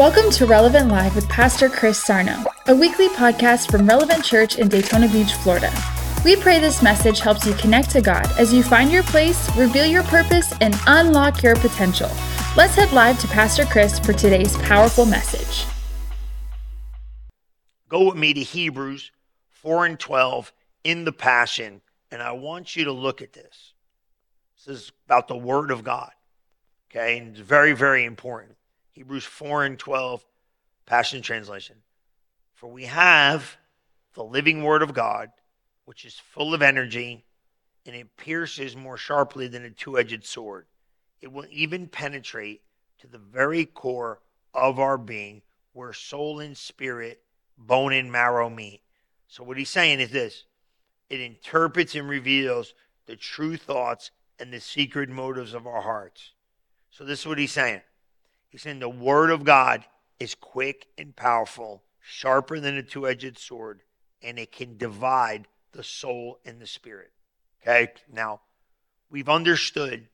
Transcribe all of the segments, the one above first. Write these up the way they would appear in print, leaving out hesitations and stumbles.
Welcome to Relevant Live with Pastor Chris Sarno, a weekly podcast from Relevant Church in Daytona Beach, Florida. We pray this message helps you connect to God as you find your place, reveal your purpose, and unlock your potential. Let's head live to Pastor Chris for today's powerful message. Go with me to Hebrews 4:12 in the Passion, and I want you to look at this. This is about the Word of God, okay? And it's very, very important. Hebrews 4:12, Passion Translation. For we have the living Word of God, which is full of energy, and it pierces more sharply than a two-edged sword. It will even penetrate to the very core of our being, where soul and spirit, bone and marrow meet. So what he's saying is this. It interprets and reveals the true thoughts and the secret motives of our hearts. So this is what he's saying. He's saying the Word of God is quick and powerful, sharper than a two-edged sword, and it can divide the soul and the spirit. Okay? Now, we've understood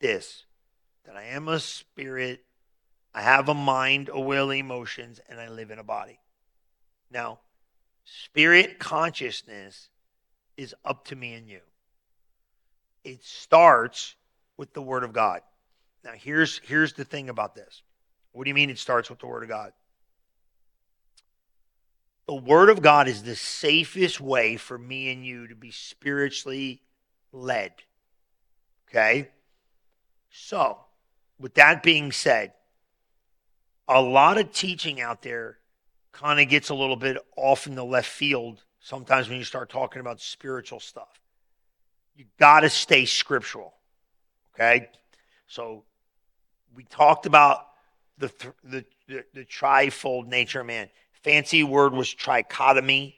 this, that I am a spirit, I have a mind, a will, emotions, and I live in a body. Now, spirit consciousness is up to me and you. It starts with the Word of God. Now, here's the thing about this. What do you mean it starts with the Word of God? The Word of God is the safest way for me and you to be spiritually led. Okay? So, with that being said, a lot of teaching out there kind of gets a little bit off in the left field sometimes when you start talking about spiritual stuff. You got to stay scriptural. Okay? So, we talked about the trifold nature of man. Fancy word was trichotomy,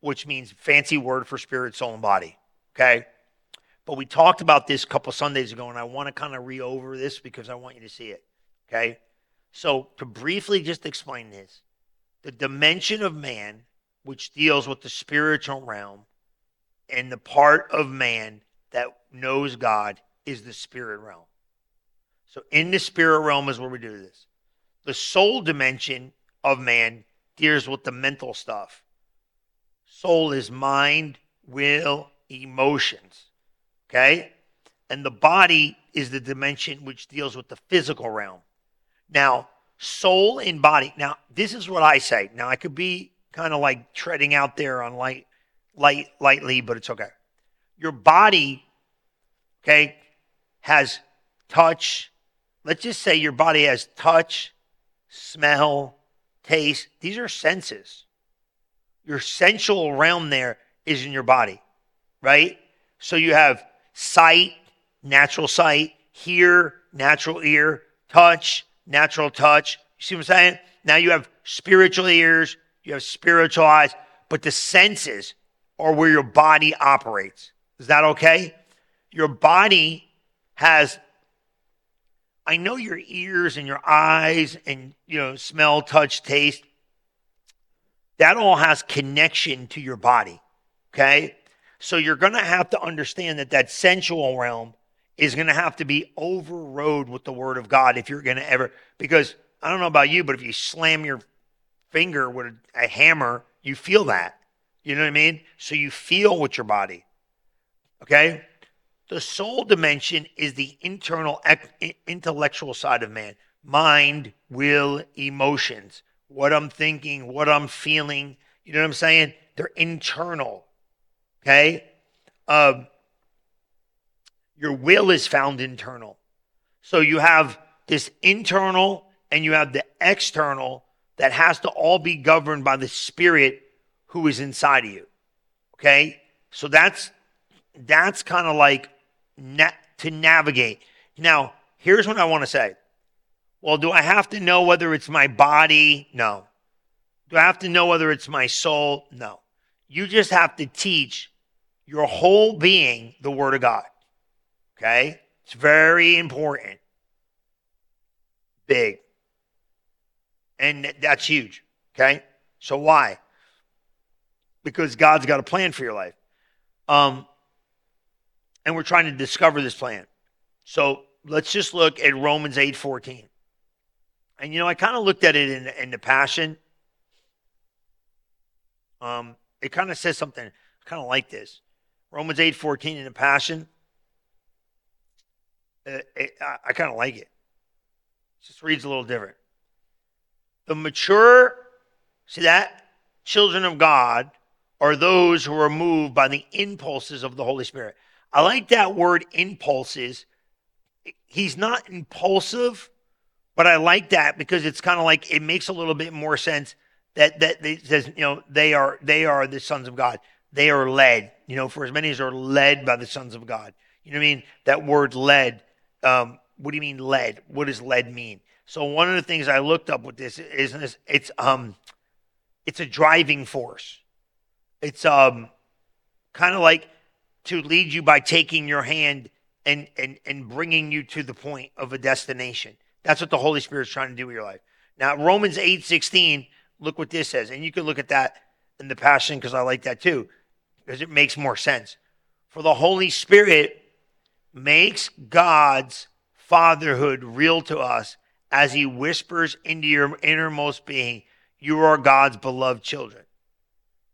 which means fancy word for spirit, soul, and body. Okay? But we talked about this a couple Sundays ago, and I want to kind of re-over this because I want you to see it. Okay? So to briefly just explain this, the dimension of man, which deals with the spiritual realm, and the part of man that knows God is the spirit realm. So in the spirit realm is where we do this. The soul dimension of man deals with the mental stuff. Soul is mind, will, emotions. Okay? And the body is the dimension which deals with the physical realm. Now, soul and body. Now, this is what I say. Now, I could be kind of like treading out there on lightly, but it's okay. Your body, okay, has touch. Let's just say your body has touch, smell, taste. These are senses. Your sensual realm there is in your body, right? So you have sight, hear, natural ear, touch, natural touch. You see what I'm saying? Now you have spiritual ears, you have spiritual eyes, but the senses are where your body operates. Is that okay? Your body has... I know your ears and your eyes and, smell, touch, taste. That all has connection to your body, okay? So you're going to have to understand that sensual realm is going to have to be overrode with the Word of God if you're going to ever, because I don't know about you, but if you slam your finger with a hammer, you feel that. You know what I mean? So you feel with your body, okay? The soul dimension is the internal intellectual side of man. Mind, will, emotions. What I'm thinking, what I'm feeling. You know what I'm saying? They're internal. Okay? Your will is found internal. So you have this internal and you have the external that has to all be governed by the spirit who is inside of you. Okay? So that's kind of like... to navigate. Now, here's what I want to say. Well, do I have to know whether it's my body? No. Do I have to know whether it's my soul? No. You just have to teach your whole being the Word of God. Okay? It's very important. Big. And that's huge. Okay? So why? Because God's got a plan for your life. And we're trying to discover this plan. So let's just look at Romans 8:14. And, you know, I kind of looked at it in the Passion. It kind of says something. I kind of like this. Romans 8:14 in the Passion. I kind of like it. It just reads a little different. The mature, see that? Children of God are those who are moved by the impulses of the Holy Spirit. I like that word impulses. He's not impulsive, but I like that because it's kind of like it makes a little bit more sense that it says, you know, they are the sons of God. They are led, you know, for as many as are led by the sons of God. You know what I mean? That word led. What do you mean led? What does led mean? So one of the things I looked up with this is it's a driving force. It's kind of like to lead you by taking your hand and bringing you to the point of a destination. That's what the Holy Spirit's trying to do with your life. Now, Romans 8:16, look what this says. And you can look at that in the Passion because I like that too, because it makes more sense. For the Holy Spirit makes God's fatherhood real to us as he whispers into your innermost being, you are God's beloved children.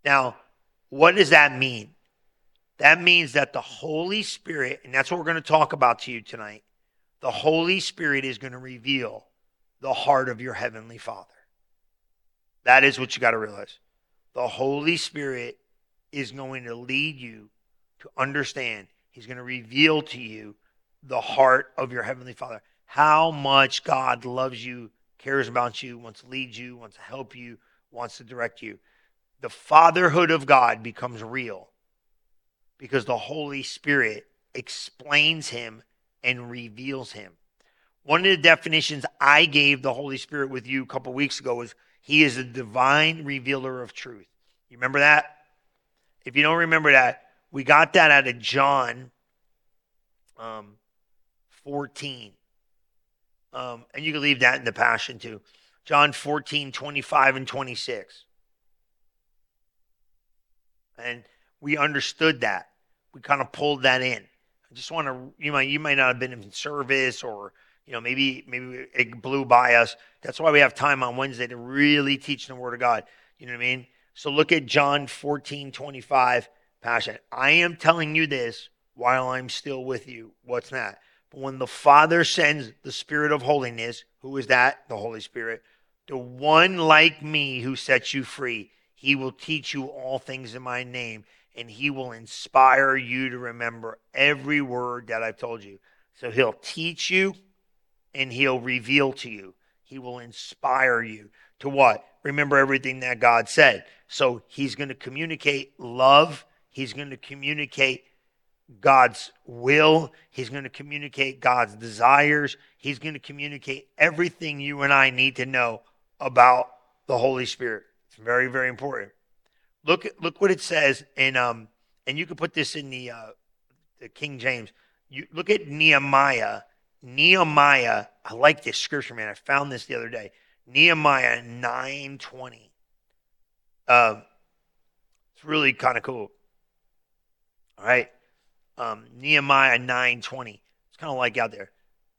Now, what does that mean? That means that the Holy Spirit, and that's what we're going to talk about to you tonight, the Holy Spirit is going to reveal the heart of your Heavenly Father. That is what you got to realize. The Holy Spirit is going to lead you to understand. He's going to reveal to you the heart of your Heavenly Father. How much God loves you, cares about you, wants to lead you, wants to help you, wants to direct you. The fatherhood of God becomes real because the Holy Spirit explains him and reveals him. One of the definitions I gave the Holy Spirit with you a couple weeks ago was he is a divine revealer of truth. You remember that? If you don't remember that, we got that out of John 14. And you can leave that in the Passion too. John 14:25 and 26. And we understood that. We kind of pulled that in. I just want to, you might not have been in service, or, you know, maybe it blew by us. That's why we have time on Wednesday to really teach the Word of God. You know what I mean? So look at John 14:25, Passion. I am telling you this while I'm still with you. What's that? But when the Father sends the Spirit of holiness, who is that? The Holy Spirit. The one like me who sets you free. He will teach you all things in my name, and he will inspire you to remember every word that I've told you. So he'll teach you, and he'll reveal to you. He will inspire you to what? Remember everything that God said. So he's going to communicate love. He's going to communicate God's will. He's going to communicate God's desires. He's going to communicate everything you and I need to know about the Holy Spirit. It's very, very important. Look what it says, and you can put this in the King James. You look at Nehemiah. Nehemiah, I like this scripture, man. I found this the other day. Nehemiah 9:20. It's really kind of cool. All right. Nehemiah 9:20. It's kind of like out there.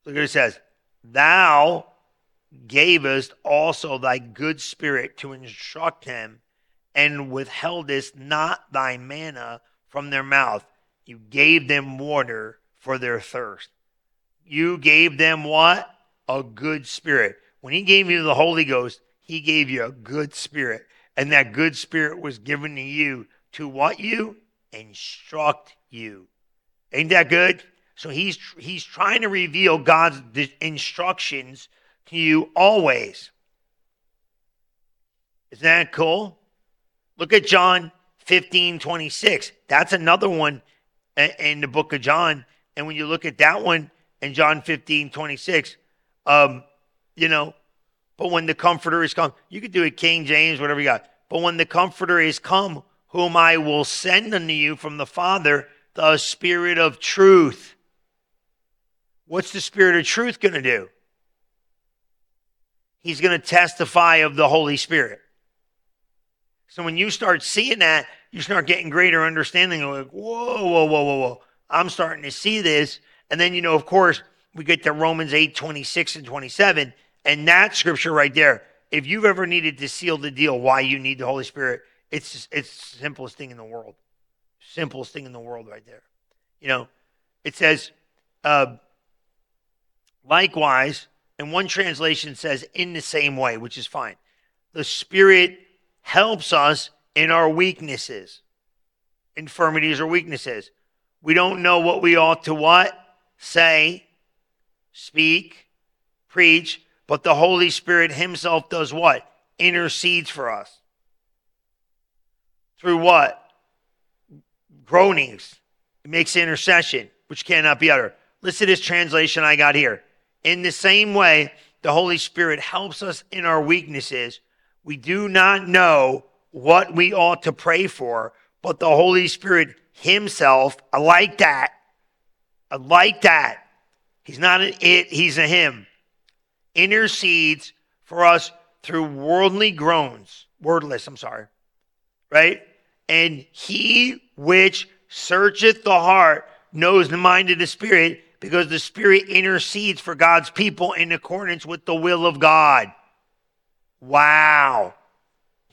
Look what it says. Thou gavest also thy good spirit to instruct him, and withheldest not thy manna from their mouth. You gave them water for their thirst. You gave them what? A good spirit. When he gave you the Holy Ghost, he gave you a good spirit. And that good spirit was given to you to what you? Instruct you. Ain't that good? So he's trying to reveal God's instructions to you always. Isn't that cool? Look at John 15:26. That's another one in the book of John. And when you look at that one in John 15:26, you know, but when the Comforter is come, you could do it King James, whatever you got. But when the Comforter is come, whom I will send unto you from the Father, the Spirit of truth. What's the Spirit of truth going to do? He's going to testify of the Holy Spirit. So when you start seeing that, you start getting greater understanding. Like, whoa. I'm starting to see this. And then, you know, of course, we get to Romans 8:26 and 27. And that scripture right there, if you've ever needed to seal the deal why you need the Holy Spirit, it's the simplest thing in the world. Simplest thing in the world right there. You know, it says, likewise, and one translation says in the same way, which is fine. The Spirit helps us in our weaknesses, infirmities or weaknesses. We don't know what we ought to what? Say, speak, preach, but the Holy Spirit himself does what? Intercedes for us. Through what? Groanings. It makes intercession, which cannot be uttered. Listen to this translation I got here. In the same way, the Holy Spirit helps us in our weaknesses. We do not know what we ought to pray for, but the Holy Spirit himself, I like that. He's not an it, he's a him. Intercedes for us through worldly groans. Wordless. Right? And he which searcheth the heart knows the mind of the Spirit, because the Spirit intercedes for God's people in accordance with the will of God. Wow.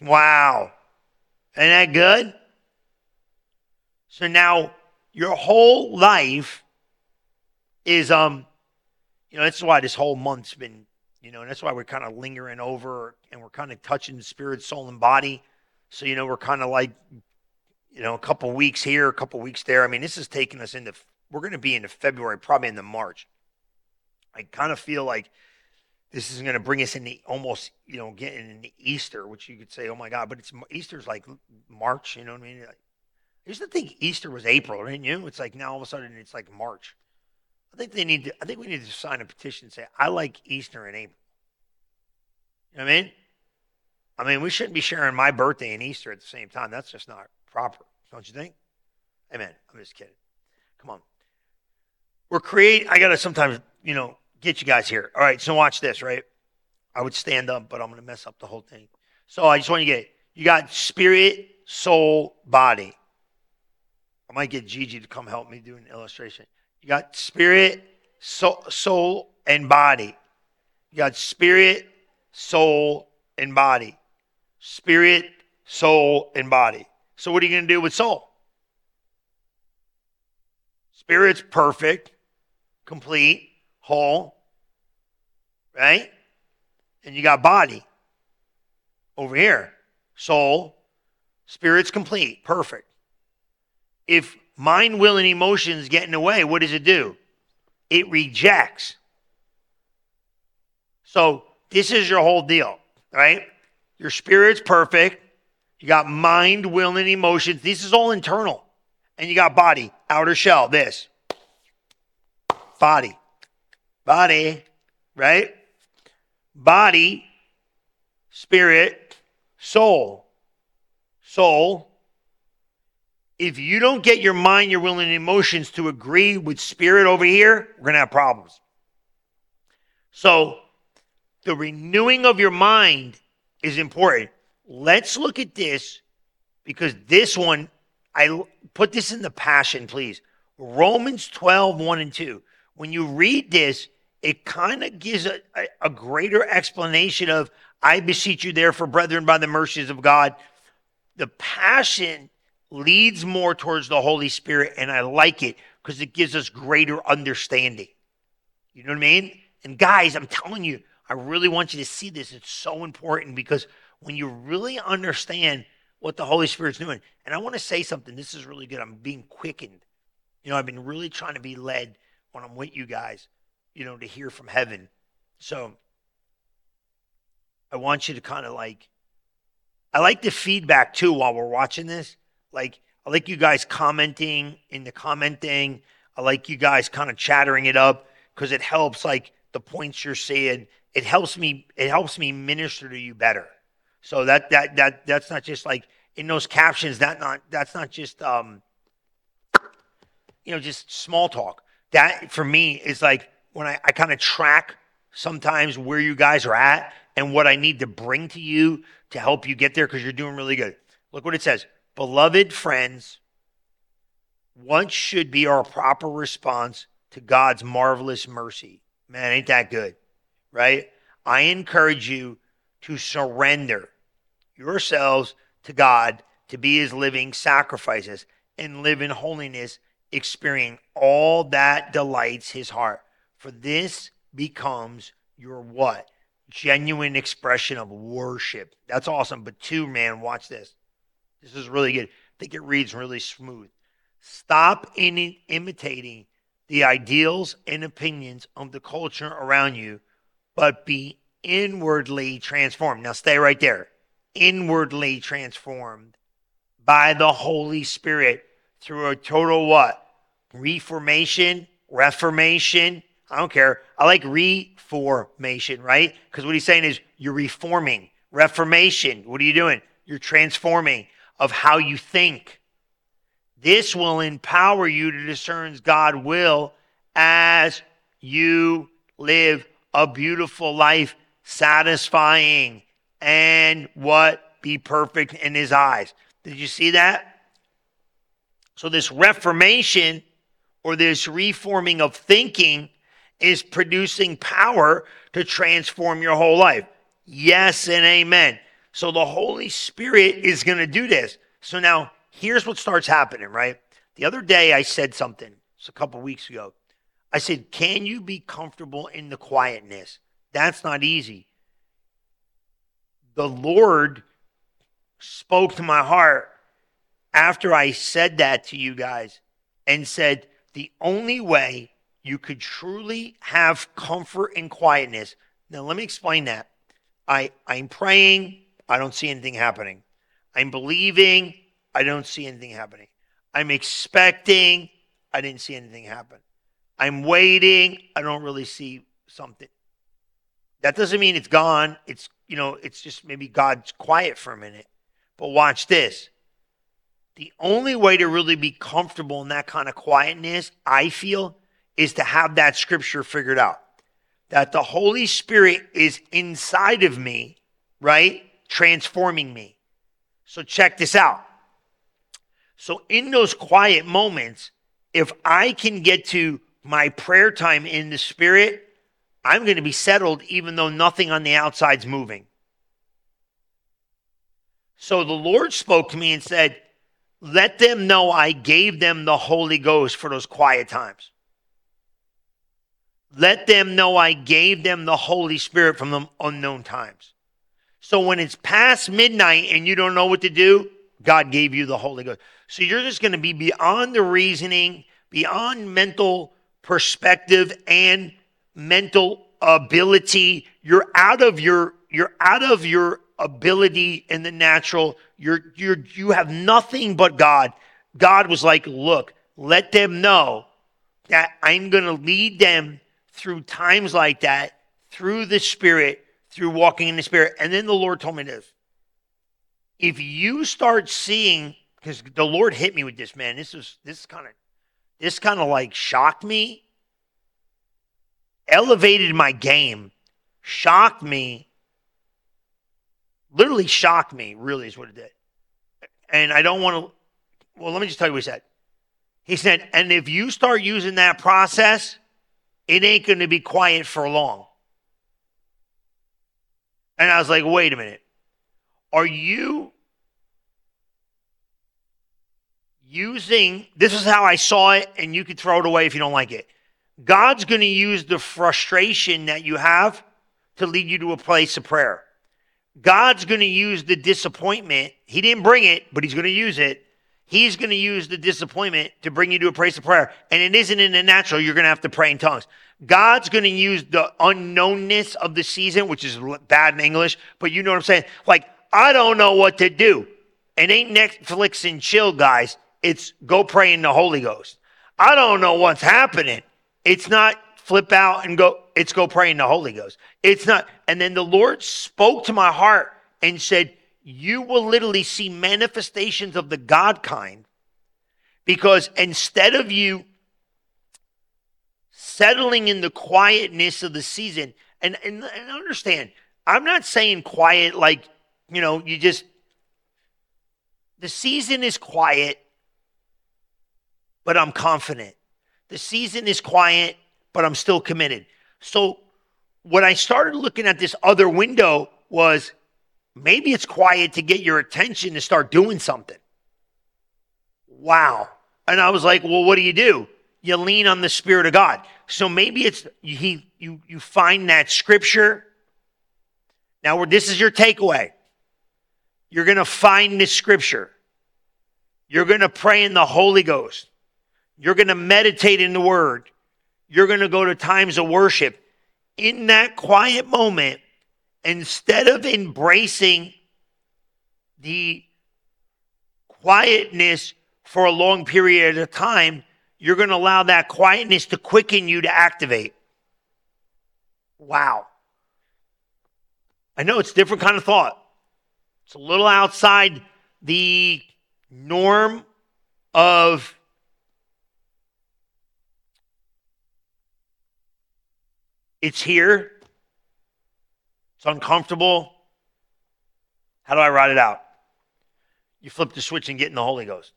Ain't that good? So now your whole life is, that's why this whole month's been, and that's why we're kind of lingering over and we're kind of touching spirit, soul, and body. So, we're kind of like, a couple weeks here, a couple weeks there. I mean, this is taking us into, we're going to be into February, probably into March. I kind of feel like this is going to bring us into almost, getting into Easter, which you could say, oh my God, but it's Easter's like March, you know what I mean? Like, I used to think Easter was April, didn't you? It's like now all of a sudden it's like March. I think we need to sign a petition and say, I like Easter in April. You know what I mean? We shouldn't be sharing my birthday and Easter at the same time. That's just not proper, don't you think? Amen. I'm just kidding. Come on. I got to sometimes, get you guys here. All right, so watch this, right? I would stand up, but I'm going to mess up the whole thing. So I just want you to get it. You got spirit, soul, body. I might get Gigi to come help me do an illustration. You got spirit, soul, and body. You got spirit, soul, and body. Spirit, soul, and body. So what are you going to do with soul? Spirit's perfect, complete, whole, right? And you got body over here. Soul, spirit's complete, perfect. If mind, will, and emotions get in the way, what does it do? It rejects. So this is your whole deal, right? Your spirit's perfect. You got mind, will, and emotions. This is all internal. And you got body, outer shell, this. Body, right? Body, spirit, soul. If you don't get your mind, your will, and emotions to agree with spirit over here, we're going to have problems. So the renewing of your mind is important. Let's look at this, because this one, I put this in the Passion, please. Romans 12, 1 and 2. When you read this, it kind of gives a greater explanation of, I beseech you therefore, brethren, by the mercies of God. The Passion leads more towards the Holy Spirit, and I like it because it gives us greater understanding. You know what I mean? And guys, I'm telling you, I really want you to see this. It's so important, because when you really understand what the Holy Spirit's doing, and I want to say something, this is really good. I'm being quickened. I've been really trying to be led when I'm with you guys, to hear from heaven. So I want you to kind of like, I like the feedback too while we're watching this. I like you guys commenting in the comment thing. I like you guys kind of chattering it up, because it helps, the points you're saying. It helps me minister to you better. So that's not just in those captions, that's not just just small talk. That for me is when I kind of track sometimes where you guys are at and what I need to bring to you to help you get there, because you're doing really good. Look what it says. Beloved friends, what should be our proper response to God's marvelous mercy? Man, ain't that good, right? I encourage you to surrender yourselves to God to be his living sacrifices and live in holiness, experiencing all that delights his heart. For this becomes your what? Genuine expression of worship. That's awesome. But two, man, watch this. This is really good. I think it reads really smooth. Stop imitating the ideals and opinions of the culture around you, but be inwardly transformed. Now stay right there. Inwardly transformed by the Holy Spirit through a total what? Reformation. I don't care. I like reformation, right? Because what he's saying is you're reforming. Reformation, what are you doing? You're transforming of how you think. This will empower you to discern God's will as you live a beautiful life, satisfying, and what? Be perfect in his eyes. Did you see that? So this reformation or this reforming of thinking is producing power to transform your whole life. Yes and amen. So the Holy Spirit is going to do this. So now here's what starts happening, right? The other day I said something. It's a couple weeks ago. I said, can you be comfortable in the quietness? That's not easy. The Lord spoke to my heart after I said that to you guys and said, the only way you could truly have comfort and quietness. Now, let me explain that. I'm praying. I don't see anything happening. I'm believing. I don't see anything happening. I'm expecting. I didn't see anything happen. I'm waiting. I don't really see something. That doesn't mean it's gone. It's, it's just maybe God's quiet for a minute. But watch this. The only way to really be comfortable in that kind of quietness, I feel, is to have that scripture figured out. That the Holy Spirit is inside of me, right? Transforming me. So check this out. So in those quiet moments, if I can get to my prayer time in the Spirit, I'm going to be settled even though nothing on the outside's moving. So the Lord spoke to me and said, let them know I gave them the Holy Ghost for those quiet times. Let them know I gave them the Holy Spirit from the unknown times. So when it's past midnight and you don't know what to do, God gave you the Holy Ghost. So you're just going to be beyond the reasoning, beyond mental perspective and mental ability. You're out of your ability in the natural. You have nothing but God. God was like, look, let them know that I'm going to lead them through times like that, through the Spirit, through walking in the Spirit. And then the Lord told me this. If you start seeing, because the Lord hit me with this, man, this kind of like shocked me, elevated my game, shocked me, literally shocked me, really is what it did. And I don't want to, well, let me just tell you what he said. He said, and if you start using that process, it ain't going to be quiet for long. And I was like, wait a minute. Are you using, this is how I saw it, and you could throw it away if you don't like it. God's going to use the frustration that you have to lead you to a place of prayer. God's going to use the disappointment. He didn't bring it, but he's going to use it. He's going to use the disappointment to bring you to a place of prayer. And it isn't in the natural. You're going to have to pray in tongues. God's going to use the unknownness of the season, which is bad in English, but you know what I'm saying? Like, I don't know what to do. It ain't Netflix and chill, guys. It's go pray in the Holy Ghost. I don't know what's happening. It's not flip out and go, it's go pray in the Holy Ghost. It's not. And then the Lord spoke to my heart and said, you will literally see manifestations of the God kind, because instead of you settling in the quietness of the season, and understand, I'm not saying quiet like, you just, the season is quiet, but I'm confident. The season is quiet, but I'm still committed. So when I started looking at this other window was maybe it's quiet to get your attention to start doing something. Wow. And I was like, well, what do? You lean on the Spirit of God. So maybe it's you find that scripture. Now, this is your takeaway. You're going to find this scripture. You're going to pray in the Holy Ghost. You're going to meditate in the Word. You're going to go to times of worship. In that quiet moment, instead of embracing the quietness for a long period of time, you're going to allow that quietness to quicken you to activate. Wow. I know it's a different kind of thought. It's a little outside the norm of it's here. It's uncomfortable. How do I ride it out? You flip the switch and get in the Holy Ghost.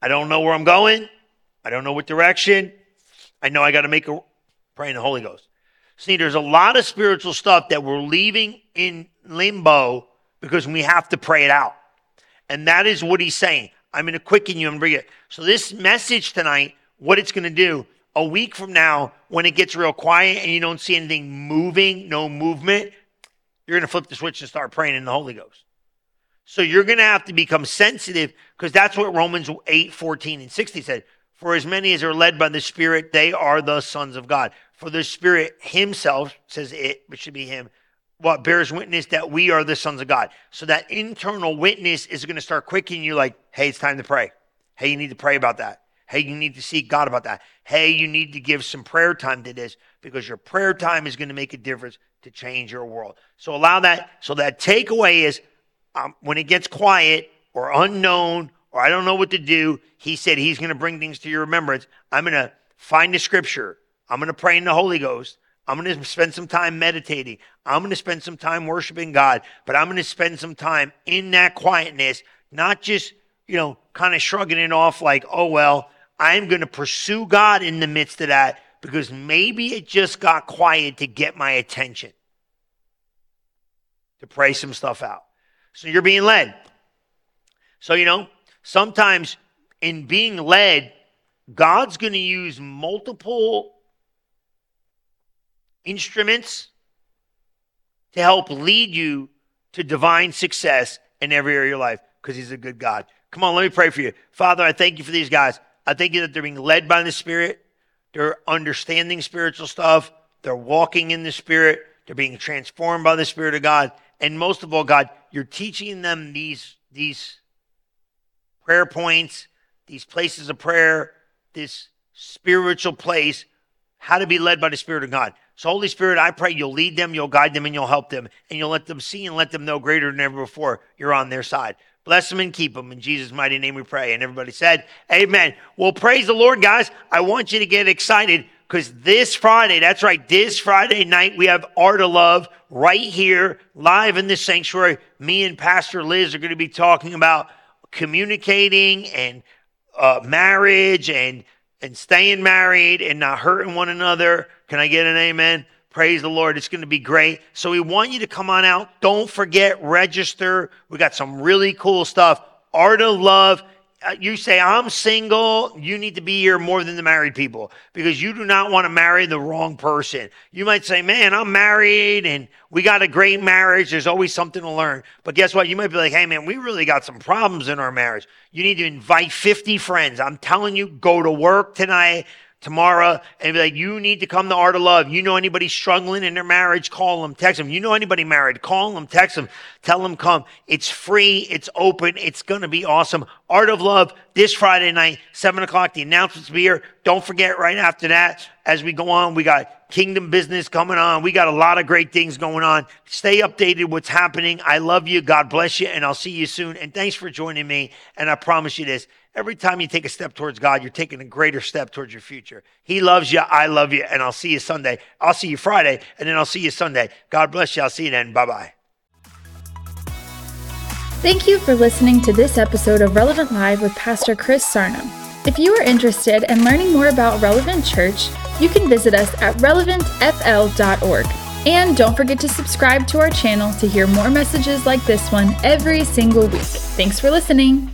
I don't know where I'm going. I don't know what direction. I know I got to pray in the Holy Ghost. See, there's a lot of spiritual stuff that we're leaving in limbo because we have to pray it out. And that is what he's saying. I'm going to quicken you and bring it. So this message tonight, what it's going to do, a week from now, when it gets real quiet and you don't see anything moving, no movement, you're going to flip the switch and start praying in the Holy Ghost. So you're going to have to become sensitive, because that's what Romans 8:14-16 said. For as many as are led by the Spirit, they are the sons of God. For the Spirit himself, says it, which should be him, what bears witness that we are the sons of God. So that internal witness is going to start quickening you like, hey, it's time to pray. Hey, you need to pray about that. Hey, you need to seek God about that. Hey, you need to give some prayer time to this, because your prayer time is going to make a difference to change your world. So allow that. So that takeaway is when it gets quiet or unknown or I don't know what to do, he said he's going to bring things to your remembrance. I'm going to find the scripture. I'm going to pray in the Holy Ghost. I'm going to spend some time meditating. I'm going to spend some time worshiping God, but I'm going to spend some time in that quietness, not just, kind of shrugging it off like, oh, well, I'm going to pursue God in the midst of that, because maybe it just got quiet to get my attention, to pray some stuff out. So you're being led. So, sometimes in being led, God's going to use multiple instruments to help lead you to divine success in every area of your life, because he's a good God. Come on, let me pray for you. Father, I thank you for these guys. I thank you that they're being led by the Spirit. They're understanding spiritual stuff. They're walking in the Spirit. They're being transformed by the Spirit of God. And most of all, God, you're teaching them these prayer points, these places of prayer, this spiritual place, how to be led by the Spirit of God. So, Holy Spirit, I pray you'll lead them, you'll guide them, and you'll help them. And you'll let them see and let them know greater than ever before you're on their side. Bless them and keep them. In Jesus' mighty name we pray. And everybody said, amen. Well, praise the Lord, guys. I want you to get excited, because this Friday, that's right, this Friday night, we have Art of Love right here, live in this sanctuary. Me and Pastor Liz are going to be talking about communicating and marriage and staying married and not hurting one another. Can I get an amen? Praise the Lord. It's going to be great. So we want you to come on out. Don't forget, register. We got some really cool stuff. Art of Love. You say, I'm single. You need to be here more than the married people, because you do not want to marry the wrong person. You might say, man, I'm married and we got a great marriage. There's always something to learn. But guess what? You might be like, hey, man, we really got some problems in our marriage. You need to invite 50 friends. I'm telling you, go to work tonight, tomorrow, and be like, you need to come to Art of Love. You know anybody struggling in their marriage, call them, text them. You know anybody married, call them, text them, tell them come. It's free, it's open, it's going to be awesome. Art of Love this Friday night, 7 o'clock. The announcements will be here. Don't forget, right after that, as we go on, we got Kingdom Business coming on. We got a lot of great things going on. Stay updated what's happening. I love you. God bless you, and I'll see you soon. And thanks for joining me, and I promise you this. Every time you take a step towards God, you're taking a greater step towards your future. He loves you. I love you. And I'll see you Sunday. I'll see you Friday. And then I'll see you Sunday. God bless you. I'll see you then. Bye-bye. Thank you for listening to this episode of Relevant Live with Pastor Chris Sarno. If you are interested in learning more about Relevant Church, you can visit us at relevantfl.org. And don't forget to subscribe to our channel to hear more messages like this one every single week. Thanks for listening.